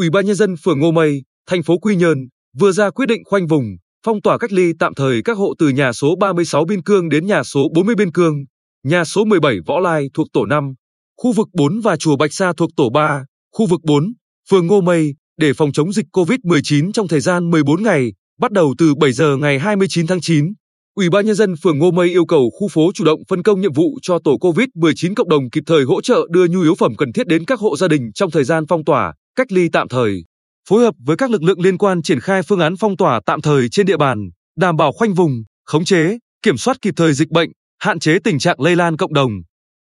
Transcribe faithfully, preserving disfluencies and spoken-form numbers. Ủy ban nhân dân phường Ngô Mây, thành phố Quy Nhơn vừa ra quyết định khoanh vùng, phong tỏa cách ly tạm thời các hộ từ nhà số ba mươi sáu Biên Cương đến nhà số bốn mươi Biên Cương, nhà số mười bảy Võ Lai thuộc tổ năm, khu vực bốn và chùa Bạch Sa thuộc tổ ba, khu vực bốn, phường Ngô Mây để phòng chống dịch covid mười chín trong thời gian mười bốn ngày, bắt đầu từ bảy giờ ngày hai mươi chín tháng chín. Ủy ban nhân dân phường Ngô Mây yêu cầu khu phố chủ động phân công nhiệm vụ cho tổ covid mười chín cộng đồng kịp thời hỗ trợ đưa nhu yếu phẩm cần thiết đến các hộ gia đình trong thời gian phong tỏa, cách ly tạm thời. Phối hợp với các lực lượng liên quan triển khai phương án phong tỏa tạm thời trên địa bàn, đảm bảo khoanh vùng, khống chế, kiểm soát kịp thời dịch bệnh, hạn chế tình trạng lây lan cộng đồng.